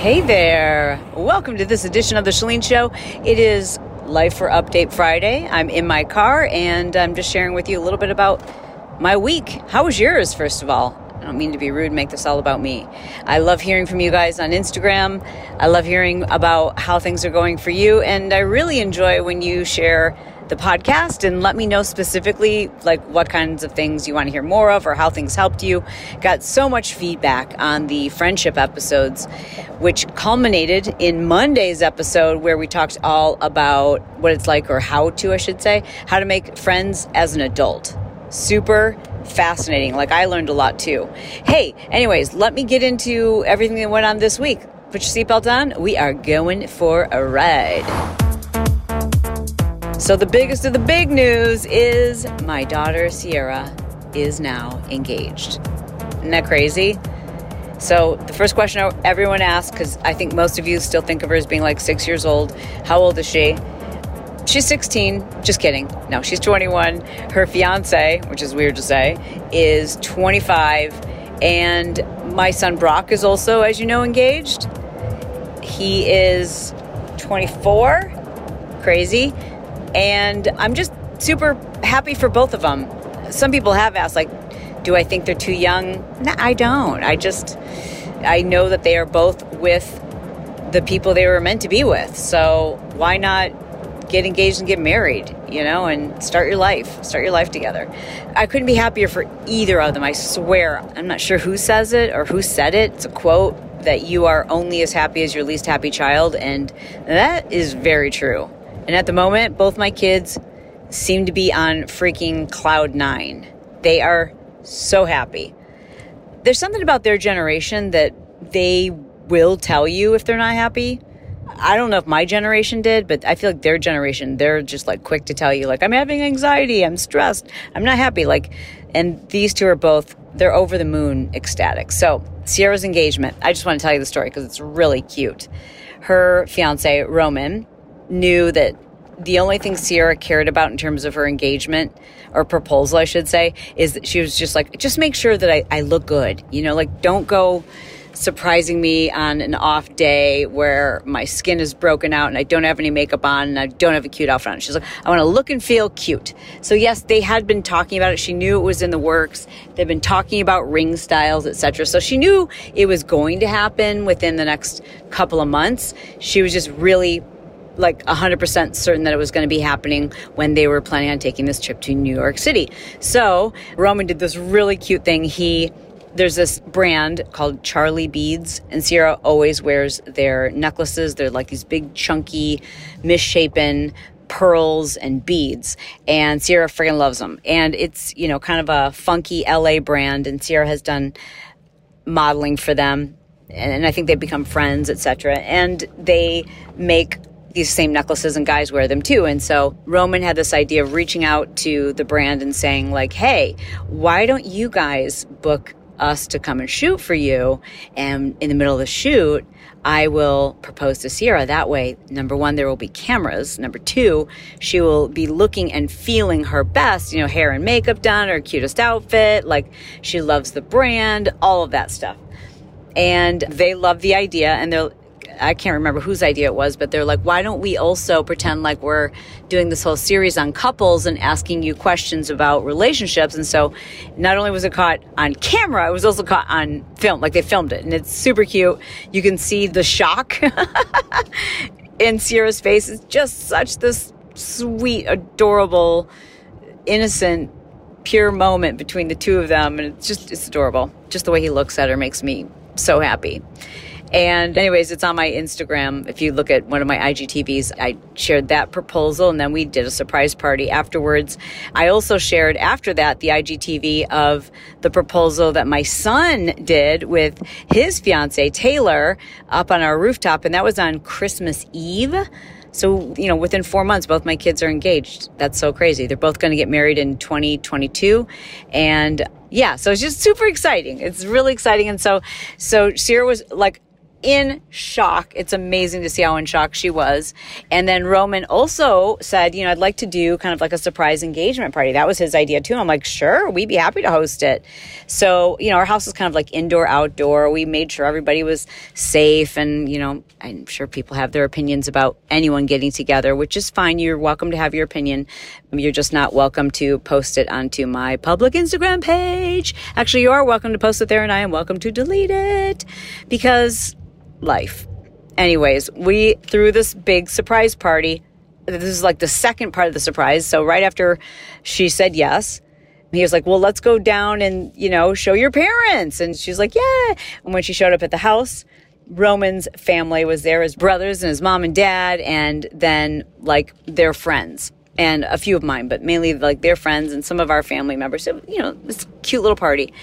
Hey there. Welcome to this edition of the Chalene Show. It is Life for Update Friday. I'm in my car and I'm just sharing with you a little bit about my week. How was yours, first of all? I don't mean to be rude and make this all about me. I love hearing from you guys on Instagram. I love hearing about how things are going for you. And I really enjoy when you share the podcast and let me know specifically like what kinds of things you want to hear more of or how things helped you. Got so much feedback on the friendship episodes, which culminated in Monday's episode where we talked all about what it's like, or how to make friends as an adult. Super fascinating. Like, I learned a lot too. Hey, anyways, let me get into everything that went on this week. Put your seatbelt on. We are going for a ride. So the biggest of the big news is my daughter, Sierra, is now engaged. Isn't that crazy? So the first question everyone asks, because I think most of you still think of her as being like 6 years old. How old is she? She's 16. Just kidding. No, she's 21. Her fiance, which is weird to say, is 25. And my son, Brock, is also, as you know, engaged. He is 24. Crazy. And I'm just super happy for both of them. Some people have asked, like, do I think they're too young? No, I don't. I know that they are both with the people they were meant to be with. So why not get engaged and get married, you know, and start your life together. I couldn't be happier for either of them. I swear. I'm not sure who says it or who said it. It's a quote that you are only as happy as your least happy child. And that is very true. And at the moment, both my kids seem to be on freaking cloud nine. They are so happy. There's something about their generation that they will tell you if they're not happy. I don't know if my generation did, but I feel like their generation, they're just like quick to tell you, like, I'm having anxiety, I'm stressed, I'm not happy. Like, and these two are both, they're over the moon ecstatic. So Sierra's engagement, I just want to tell you the story because it's really cute. Her fiance, Roman, knew that the only thing Sierra cared about in terms of her engagement or proposal, I should say, is that she was just like, just make sure that I look good. You know, like, don't go surprising me on an off day where my skin is broken out and I don't have any makeup on and I don't have a cute outfit on. She's like, I want to look and feel cute. So yes, they had been talking about it. She knew it was in the works. They've been talking about ring styles, etc. So she knew it was going to happen within the next couple of months. She was just really like 100% certain that it was going to be happening when they were planning on taking this trip to New York City. So Roman did this really cute thing. There's this brand called Charlie Beads, and Sierra always wears their necklaces. They're like these big, chunky, misshapen pearls and beads, and Sierra friggin' loves them. And it's, you know, kind of a funky LA brand, and Sierra has done modeling for them, and I think they've become friends, etc. And they make these same necklaces and guys wear them too. And so Roman had this idea of reaching out to the brand and saying like, hey, why don't you guys book us to come and shoot for you? And in the middle of the shoot, I will propose to Sierra. That way, number one, there will be cameras. Number two, she will be looking and feeling her best, you know, hair and makeup done, her cutest outfit. Like, she loves the brand, all of that stuff. And they love the idea, and I can't remember whose idea it was, but they're like, why don't we also pretend like we're doing this whole series on couples and asking you questions about relationships? And so not only was it caught on camera, it was also caught on film. Like, they filmed it, and it's super cute. You can see the shock in Sierra's face. It's just such this sweet, adorable, innocent, pure moment between the two of them. And it's adorable. Just the way he looks at her makes me so happy. And anyways, it's on my Instagram. If you look at one of my IGTVs, I shared that proposal, and then we did a surprise party afterwards. I also shared after that the IGTV of the proposal that my son did with his fiance, Taylor, up on our rooftop. And that was on Christmas Eve. So, you know, within 4 months, both my kids are engaged. That's so crazy. They're both going to get married in 2022. And yeah, so it's just super exciting. It's really exciting. And so Sierra was like, in shock. It's amazing to see how in shock she was. And then Roman also said, you know, I'd like to do kind of like a surprise engagement party. That was his idea too. I'm like, sure, we'd be happy to host it. So, you know, our house was kind of like indoor, outdoor. We made sure everybody was safe. And, you know, I'm sure people have their opinions about anyone getting together, which is fine. You're welcome to have your opinion. You're just not welcome to post it onto my public Instagram page. Actually, you are welcome to post it there, and I am welcome to delete it because life. Anyways, we threw this big surprise party. This is like the second part of the surprise. So right after she said yes, he was like, well, let's go down and, you know, show your parents. And she's like, yeah. And when she showed up at the house, Roman's family was there, his brothers and his mom and dad, and then like their friends. And a few of mine, but mainly like their friends and some of our family members. So, you know, it's a cute little party.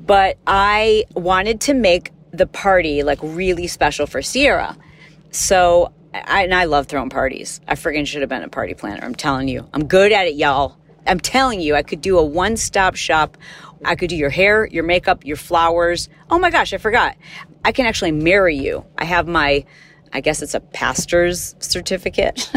But I wanted to make the party like really special for Sierra. So, I love throwing parties. I freaking should have been a party planner. I'm telling you. I'm good at it, y'all. I'm telling you, I could do a one-stop shop. I could do your hair, your makeup, your flowers. Oh my gosh, I forgot. I can actually marry you. I have my, I guess it's a pastor's certificate.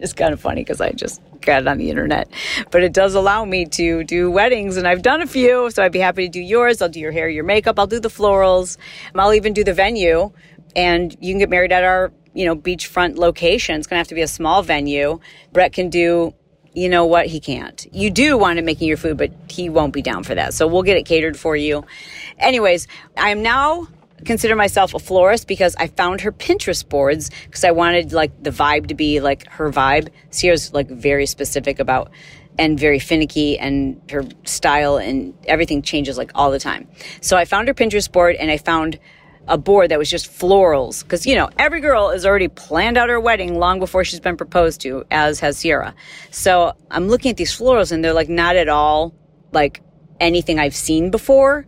It's kind of funny because I just got it on the internet. But it does allow me to do weddings, and I've done a few. So I'd be happy to do yours. I'll do your hair, your makeup. I'll do the florals. I'll even do the venue. And you can get married at our, you know, beachfront location. It's going to have to be a small venue. Brett can do, you know what, he can't. You do want him making your food, but he won't be down for that. So we'll get it catered for you. Anyways, I am now consider myself a florist because I found her Pinterest boards because I wanted like the vibe to be like her vibe. Sierra's like very specific about and very finicky, and her style and everything changes like all the time. So I found her Pinterest board, and I found a board that was just florals because, you know, every girl has already planned out her wedding long before she's been proposed to, as has Sierra. So I'm looking at these florals, and they're like not at all like anything I've seen before.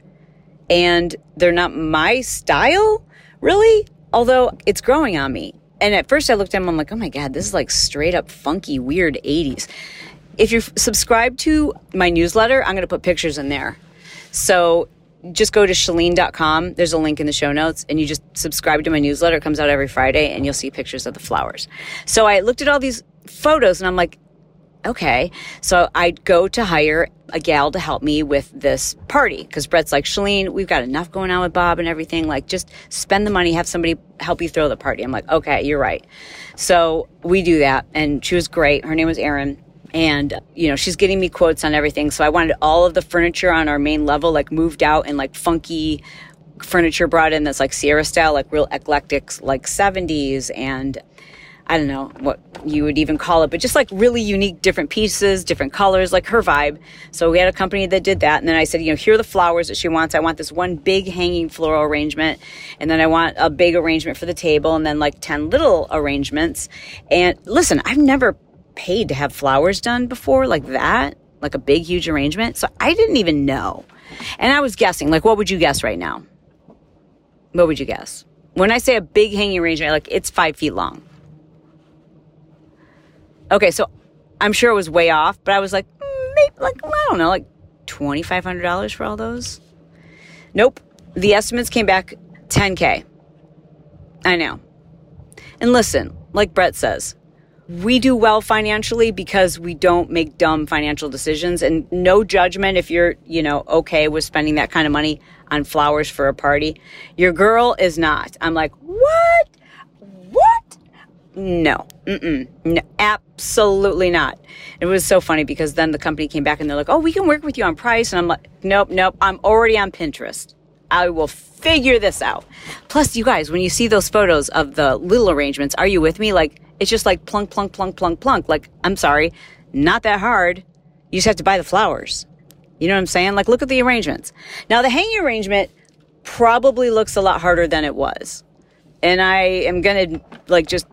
And they're not my style, really, although it's growing on me. And at first I looked at them, I'm like, oh my God, this is like straight up funky, weird 80s. If you're subscribed to my newsletter, I'm going to put pictures in there. So just go to Chalene.com. There's a link in the show notes, and you just subscribe to my newsletter. It comes out every Friday, and you'll see pictures of the flowers. So I looked at all these photos, and I'm like, okay. So I'd go to hire a gal to help me with this party because Brett's like, Chalene, we've got enough going on with Bob and everything. Like, just spend the money, have somebody help you throw the party. I'm like, okay, you're right. So we do that. And she was great. Her name was Erin. And, you know, she's getting me quotes on everything. So I wanted all of the furniture on our main level, like moved out and like funky furniture brought in that's like Sierra style, like real eclectic, like 70s and I don't know what you would even call it, but just like really unique, different pieces, different colors, like her vibe. So we had a company that did that. And then I said, you know, here are the flowers that she wants. I want this one big hanging floral arrangement. And then I want a big arrangement for the table and then like 10 little arrangements. And listen, I've never paid to have flowers done before like that, like a big, huge arrangement. So I didn't even know. And I was guessing, like, what would you guess right now? What would you guess? When I say a big hanging arrangement, like it's 5 feet long. Okay, so I'm sure it was way off, but I was like, maybe, like, I don't know, like $2,500 for all those? Nope. The estimates came back $10K. I know. And listen, like Brett says, we do well financially because we don't make dumb financial decisions, and no judgment if you're, you know, okay with spending that kind of money on flowers for a party. Your girl is not. I'm like, what? No, no, absolutely not. It was so funny because then the company came back and they're like, oh, we can work with you on price. And I'm like, nope. I'm already on Pinterest. I will figure this out. Plus, you guys, when you see those photos of the little arrangements, are you with me? Like, it's just like plunk, plunk, plunk, plunk, plunk. Like, I'm sorry, not that hard. You just have to buy the flowers. You know what I'm saying? Like, look at the arrangements. Now, the hanging arrangement probably looks a lot harder than it was. And I am going to like just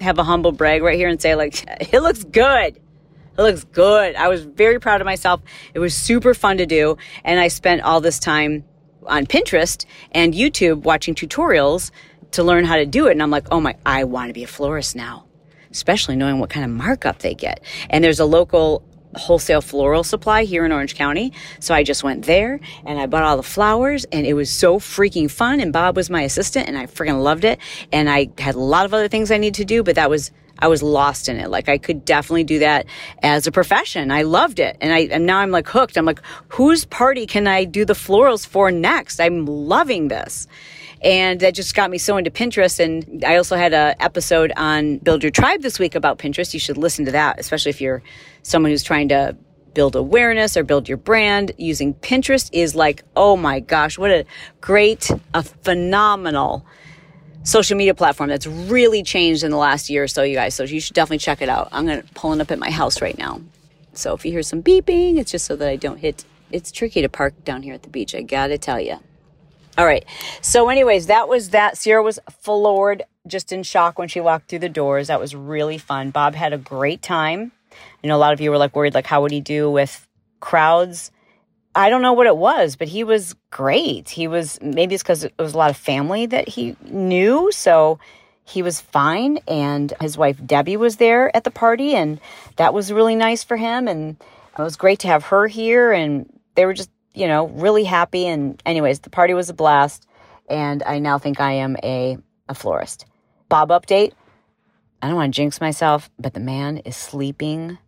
have a humble brag right here and say, like, it looks good. It looks good. I was very proud of myself. It was super fun to do. And I spent all this time on Pinterest and YouTube watching tutorials to learn how to do it. And I'm like, oh my, I want to be a florist now, especially knowing what kind of markup they get. And there's a local wholesale floral supply here in Orange County. So I just went there and I bought all the flowers, and it was so freaking fun. And Bob was my assistant and I freaking loved it. And I had a lot of other things I needed to do, but that was, I was lost in it. Like, I could definitely do that as a profession. I loved it. And now I'm like hooked. I'm like, whose party can I do the florals for next? I'm loving this. And that just got me so into Pinterest. And I also had an episode on Build Your Tribe this week about Pinterest. You should listen to that, especially if you're someone who's trying to build awareness or build your brand. Using Pinterest is like, oh my gosh, what a phenomenal social media platform that's really changed in the last year or so, you guys. So you should definitely check it out. I'm going to pulling up at my house right now. So if you hear some beeping, it's just so that I don't hit. It's tricky to park down here at the beach, I got to tell you. All right. So anyways, that was that. Sierra was floored, just in shock when she walked through the doors. That was really fun. Bob had a great time. I know a lot of you were like worried, like, how would he do with crowds? I don't know what it was, but he was great. He was, maybe it's because it was a lot of family that he knew. So he was fine. And his wife, Debbie, was there at the party. And that was really nice for him. And it was great to have her here. And they were just, you know, really happy. And anyways, the party was a blast. And I now think I am a florist. Bob update. I don't want to jinx myself, but the man is sleeping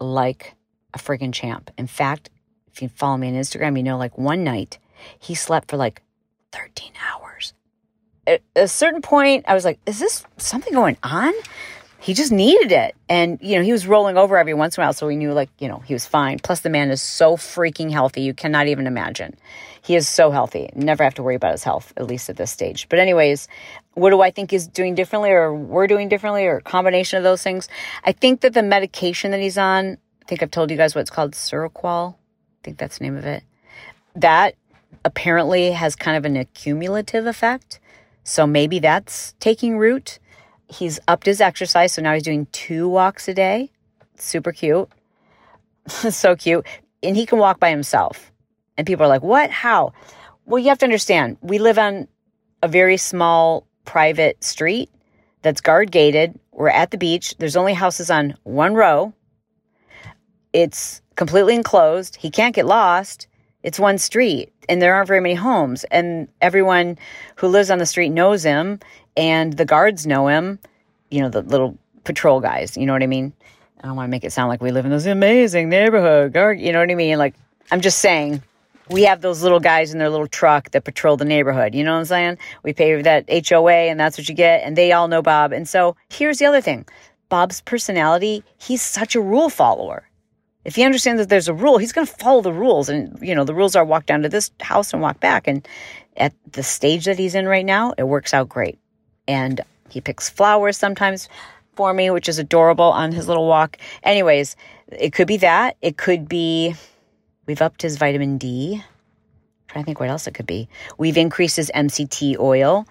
like a freaking champ. In fact, if you follow me on Instagram, you know, like one night he slept for like 13 hours. At a certain point, I was like, is this something going on? He just needed it. And, you know, he was rolling over every once in a while. So we knew, like, you know, he was fine. Plus, the man is so freaking healthy. You cannot even imagine. He is so healthy. Never have to worry about his health, at least at this stage. But anyways, what do I think is doing differently, or we're doing differently, or a combination of those things? I think that the medication that he's on, I think I've told you guys what it's called, Seroquel. I think that's the name of it. That apparently has kind of an accumulative effect. So maybe that's taking root. He's upped his exercise, so now he's doing 2 walks a day. Super cute. So cute. And he can walk by himself. And people are like, what? How? Well, you have to understand, we live on a very small private street that's guard-gated. We're at the beach. There's only houses on one row. It's completely enclosed. He can't get lost. It's one street, and there aren't very many homes. And everyone who lives on the street knows him, and the guards know him, you know, the little patrol guys, you know what I mean? I don't want to make it sound like we live in this amazing neighborhood, guard, you know what I mean? Like, I'm just saying, we have those little guys in their little truck that patrol the neighborhood, you know what I'm saying? We pay that HOA, and that's what you get, and they all know Bob. And so here's the other thing. Bob's personality, he's such a rule follower. If he understands that there's a rule, he's going to follow the rules. And, you know, the rules are walk down to this house and walk back. And at the stage that he's in right now, it works out great. And he picks flowers sometimes for me, which is adorable on his little walk. Anyways, it could be that. It could be we've upped his vitamin D. I'm trying to think what else it could be. We've increased his MCT oil.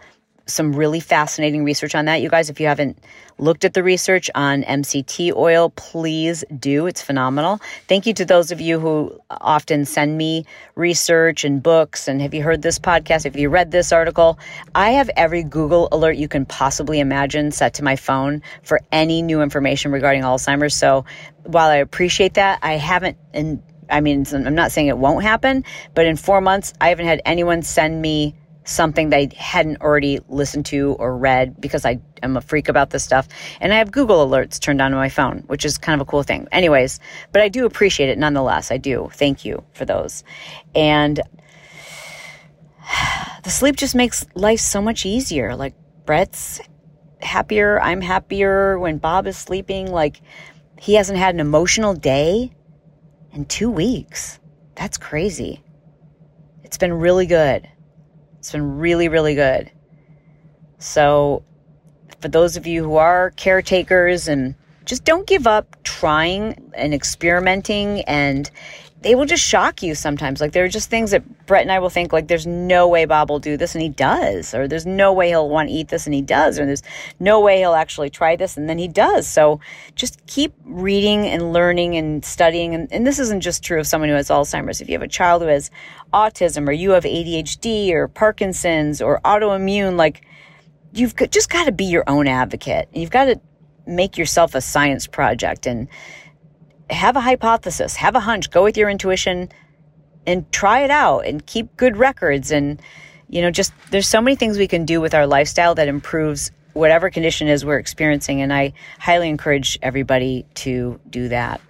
Some really fascinating research on that. You guys, if you haven't looked at the research on MCT oil, please do. It's phenomenal. Thank you to those of you who often send me research and books. And have you heard this podcast? Have you read this article? I have every Google alert you can possibly imagine set to my phone for any new information regarding Alzheimer's. So while I appreciate that, I haven't, and I mean, I'm not saying it won't happen, but in 4 months, I haven't had anyone send me something they hadn't already listened to or read, because I am a freak about this stuff. And I have Google alerts turned on my phone, which is kind of a cool thing. Anyways, but I do appreciate it nonetheless. I do. Thank you for those. And the sleep just makes life so much easier. Like, Brett's happier. I'm happier when Bob is sleeping. Like, he hasn't had an emotional day in 2 weeks. That's crazy. It's been really good. It's been really, really good. So for those of you who are caretakers, and just don't give up trying and experimenting, and they will just shock you sometimes. Like, there are just things that Brett and I will think, like, there's no way Bob will do this, and he does, or there's no way he'll want to eat this, and he does, or there's no way he'll actually try this, and then he does. So just keep reading and learning and studying. And this isn't just true of someone who has Alzheimer's. If you have a child who has autism, or you have ADHD or Parkinson's or autoimmune, like, you've just got to be your own advocate. You've got to make yourself a science project and have a hypothesis, have a hunch, go with your intuition and try it out and keep good records. And, you know, just there's so many things we can do with our lifestyle that improves whatever condition is we're experiencing. And I highly encourage everybody to do that.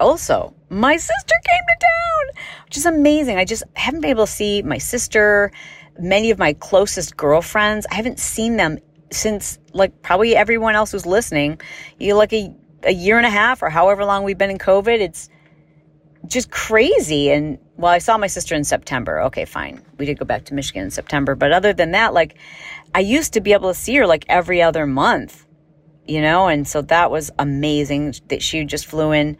Also, my sister came to town, which is amazing. I just haven't been able to see my sister, many of my closest girlfriends. I haven't seen them since, like, probably everyone else who's listening, like a year and a half or however long we've been in COVID. It's just crazy. And, well, I saw my sister in September. Okay, fine. We did go back to Michigan in September. But other than that, like, I used to be able to see her like every other month, you know? And so that was amazing that she just flew in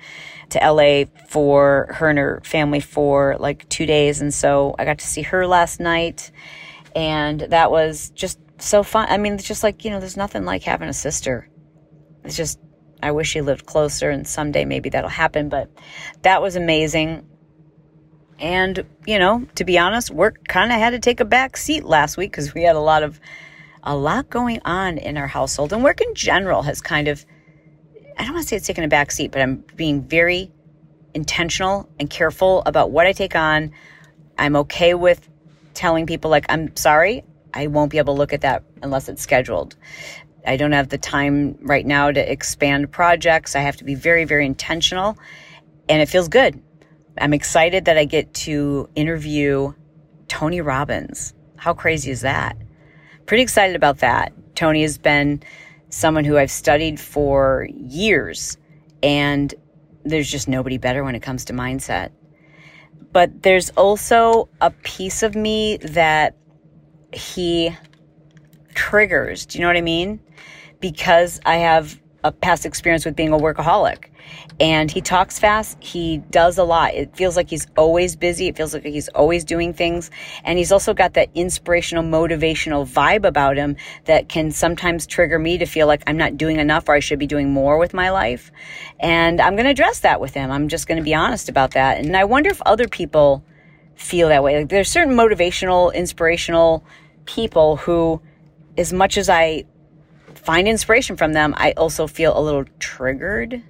to LA for her and her family for like 2 days. And so I got to see her last night. And that was just so fun. I mean, it's just like, you know, there's nothing like having a sister. It's just, I wish she lived closer, and someday maybe that'll happen, but that was amazing. And, you know, to be honest, work kind of had to take a back seat last week because we had a lot going on in our household, and work in general has kind of, I don't want to say it's taken a back seat, but I'm being very intentional and careful about what I take on. I'm okay with telling people, like, I'm sorry, I won't be able to look at that unless it's scheduled. I don't have the time right now to expand projects. I have to be very, very intentional, and it feels good. I'm excited that I get to interview Tony Robbins. How crazy is that? Pretty excited about that. Tony has been someone who I've studied for years, and there's just nobody better when it comes to mindset. But there's also a piece of me that he triggers. Do you know what I mean? Because I have a past experience with being a workaholic, and he talks fast. He does a lot. It feels like he's always busy. It feels like he's always doing things. And he's also got that inspirational, motivational vibe about him that can sometimes trigger me to feel like I'm not doing enough or I should be doing more with my life. And I'm going to address that with him. I'm just going to be honest about that. And I wonder if other people feel that way. Like, there's certain motivational, inspirational people who, as much as I find inspiration from them, I also feel a little triggered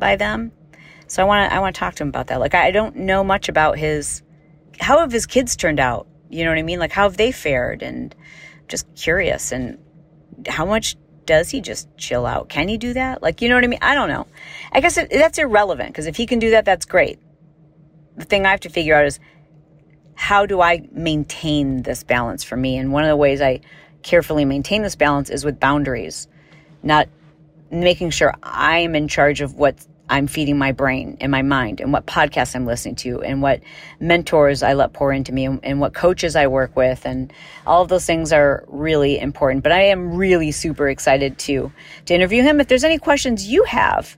by them. So I want to talk to him about that. Like, I don't know much about how have his kids turned out? You know what I mean? Like, how have they fared? And I'm just curious. And how much does he just chill out? Can he do that? Like, you know what I mean? I don't know. I guess that's irrelevant, because if he can do that, that's great. The thing I have to figure out is, how do I maintain this balance for me? And one of the ways I carefully maintain this balance is with boundaries, not making sure I'm in charge of what I'm feeding my brain and my mind, and what podcasts I'm listening to, and what mentors I let pour into me, and what coaches I work with. And all of those things are really important. But I am really super excited to interview him. If there's any questions you have,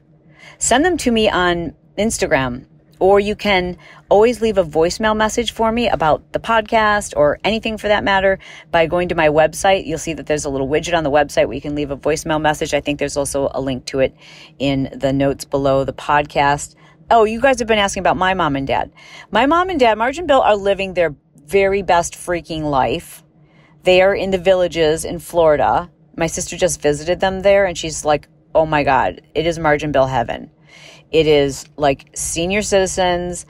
send them to me on Instagram, or you can always leave a voicemail message for me about the podcast or anything for that matter by going to my website. You'll see that there's a little widget on the website where you can leave a voicemail message. I think there's also a link to it in the notes below the podcast. Oh, you guys have been asking about my mom and dad. My mom and dad, Marge and Bill, are living their very best freaking life. They are in the Villages in Florida. My sister just visited them there, and she's like, oh my God, it is Marge and Bill heaven. It is like senior citizens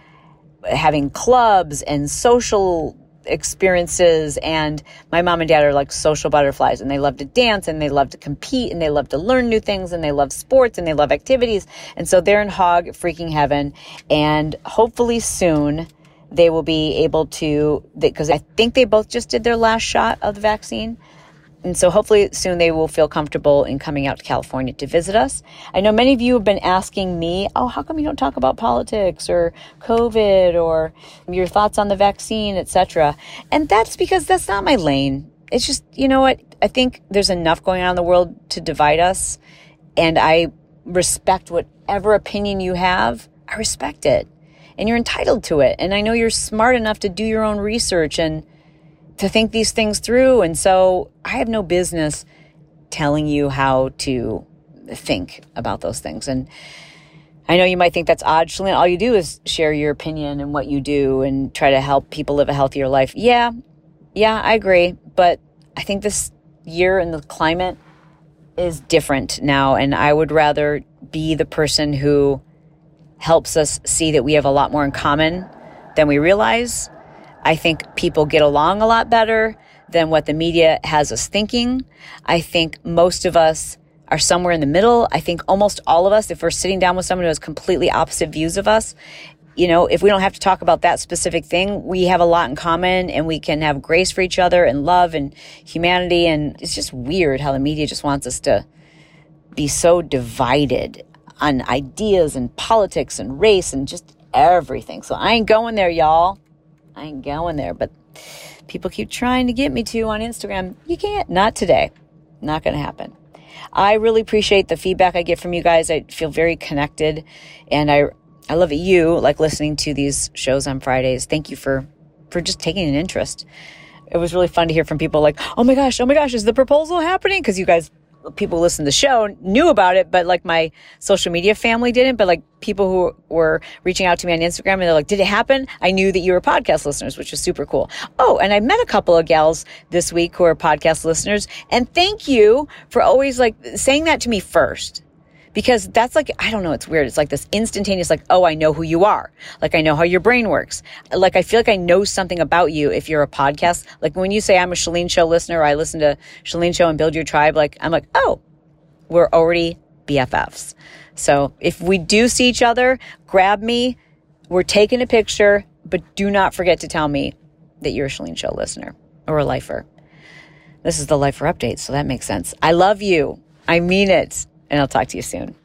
having clubs and social experiences. And my mom and dad are like social butterflies, and they love to dance, and they love to compete, and they love to learn new things, and they love sports, and they love activities. And so they're in hog freaking heaven. And hopefully soon they will be able to, because I think they both just did their last shot of the vaccine. And so hopefully soon they will feel comfortable in coming out to California to visit us. I know many of you have been asking me, oh, how come you don't talk about politics or COVID or your thoughts on the vaccine, etc.? And that's because that's not my lane. It's just, you know what? I think there's enough going on in the world to divide us. And I respect whatever opinion you have. I respect it. And you're entitled to it. And I know you're smart enough to do your own research and to think these things through. And so I have no business telling you how to think about those things. And I know you might think that's odd, Chalene. All you do is share your opinion and what you do and try to help people live a healthier life. Yeah, I agree. But I think this year and the climate is different now. And I would rather be the person who helps us see that we have a lot more in common than we realize. I think people get along a lot better than what the media has us thinking. I think most of us are somewhere in the middle. I think almost all of us, if we're sitting down with someone who has completely opposite views of us, you know, if we don't have to talk about that specific thing, we have a lot in common and we can have grace for each other and love and humanity. And it's just weird how the media just wants us to be so divided on ideas and politics and race and just everything. So I ain't going there, y'all. I ain't going there. But people keep trying to get me to on Instagram. You can't. Not today. Not going to happen. I really appreciate the feedback I get from you guys. I feel very connected, and I love you, like, listening to these shows on Fridays. Thank you for just taking an interest. It was really fun to hear from people like, oh my gosh, is the proposal happening? Because you guys, people who listened to the show knew about it, but like my social media family didn't. But like people who were reaching out to me on Instagram and they're like, did it happen? I knew that you were podcast listeners, which was super cool. Oh, and I met a couple of gals this week who are podcast listeners. And thank you for always like saying that to me first, because that's like, I don't know, it's weird. It's like this instantaneous, like, oh, I know who you are. Like, I know how your brain works. Like, I feel like I know something about you if you're a podcast. Like, when you say I'm a Chalene Show listener, or I listen to Chalene Show and Build Your Tribe, like, I'm like, oh, we're already BFFs. So if we do see each other, grab me. We're taking a picture, but do not forget to tell me that you're a Chalene Show listener or a lifer. This is the lifer update, so that makes sense. I love you. I mean it. And I'll talk to you soon.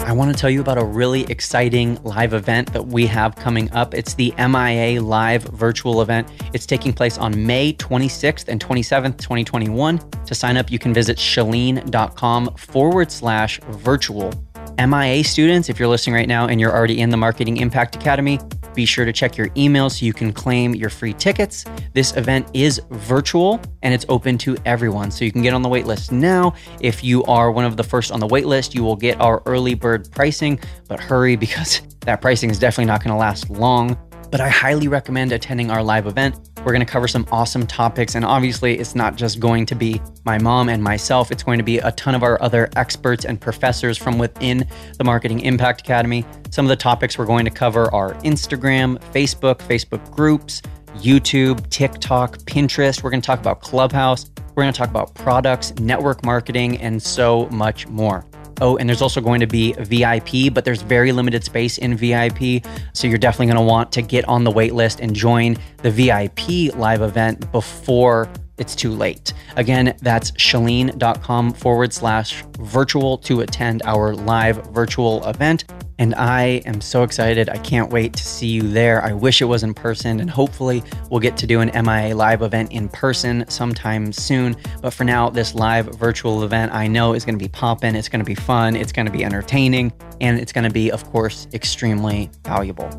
I want to tell you about a really exciting live event that we have coming up. It's the MIA Live Virtual Event. It's taking place on May 26th and 27th, 2021. To sign up, you can visit chalene.com/virtual. MIA students, if you're listening right now and you're already in the Marketing Impact Academy, be sure to check your email so you can claim your free tickets. This event is virtual and it's open to everyone. So you can get on the wait list now. If you are one of the first on the wait list, you will get our early bird pricing, but hurry because that pricing is definitely not going to last long. But I highly recommend attending our live event. We're going to cover some awesome topics. And obviously, it's not just going to be my mom and myself. It's going to be a ton of our other experts and professors from within the Marketing Impact Academy. Some of the topics we're going to cover are Instagram, Facebook, Facebook groups, YouTube, TikTok, Pinterest. We're going to talk about Clubhouse. We're going to talk about products, network marketing, and so much more. Oh, and there's also going to be VIP, but there's very limited space in VIP. So you're definitely going to want to get on the wait list and join the VIP live event before it's too late. Again, that's chalene.com/virtual to attend our live virtual event. And I am so excited. I can't wait to see you there. I wish it was in person, and hopefully we'll get to do an MIA live event in person sometime soon. But for now, this live virtual event I know is going to be popping. It's going to be fun. It's going to be entertaining. And it's going to be, of course, extremely valuable.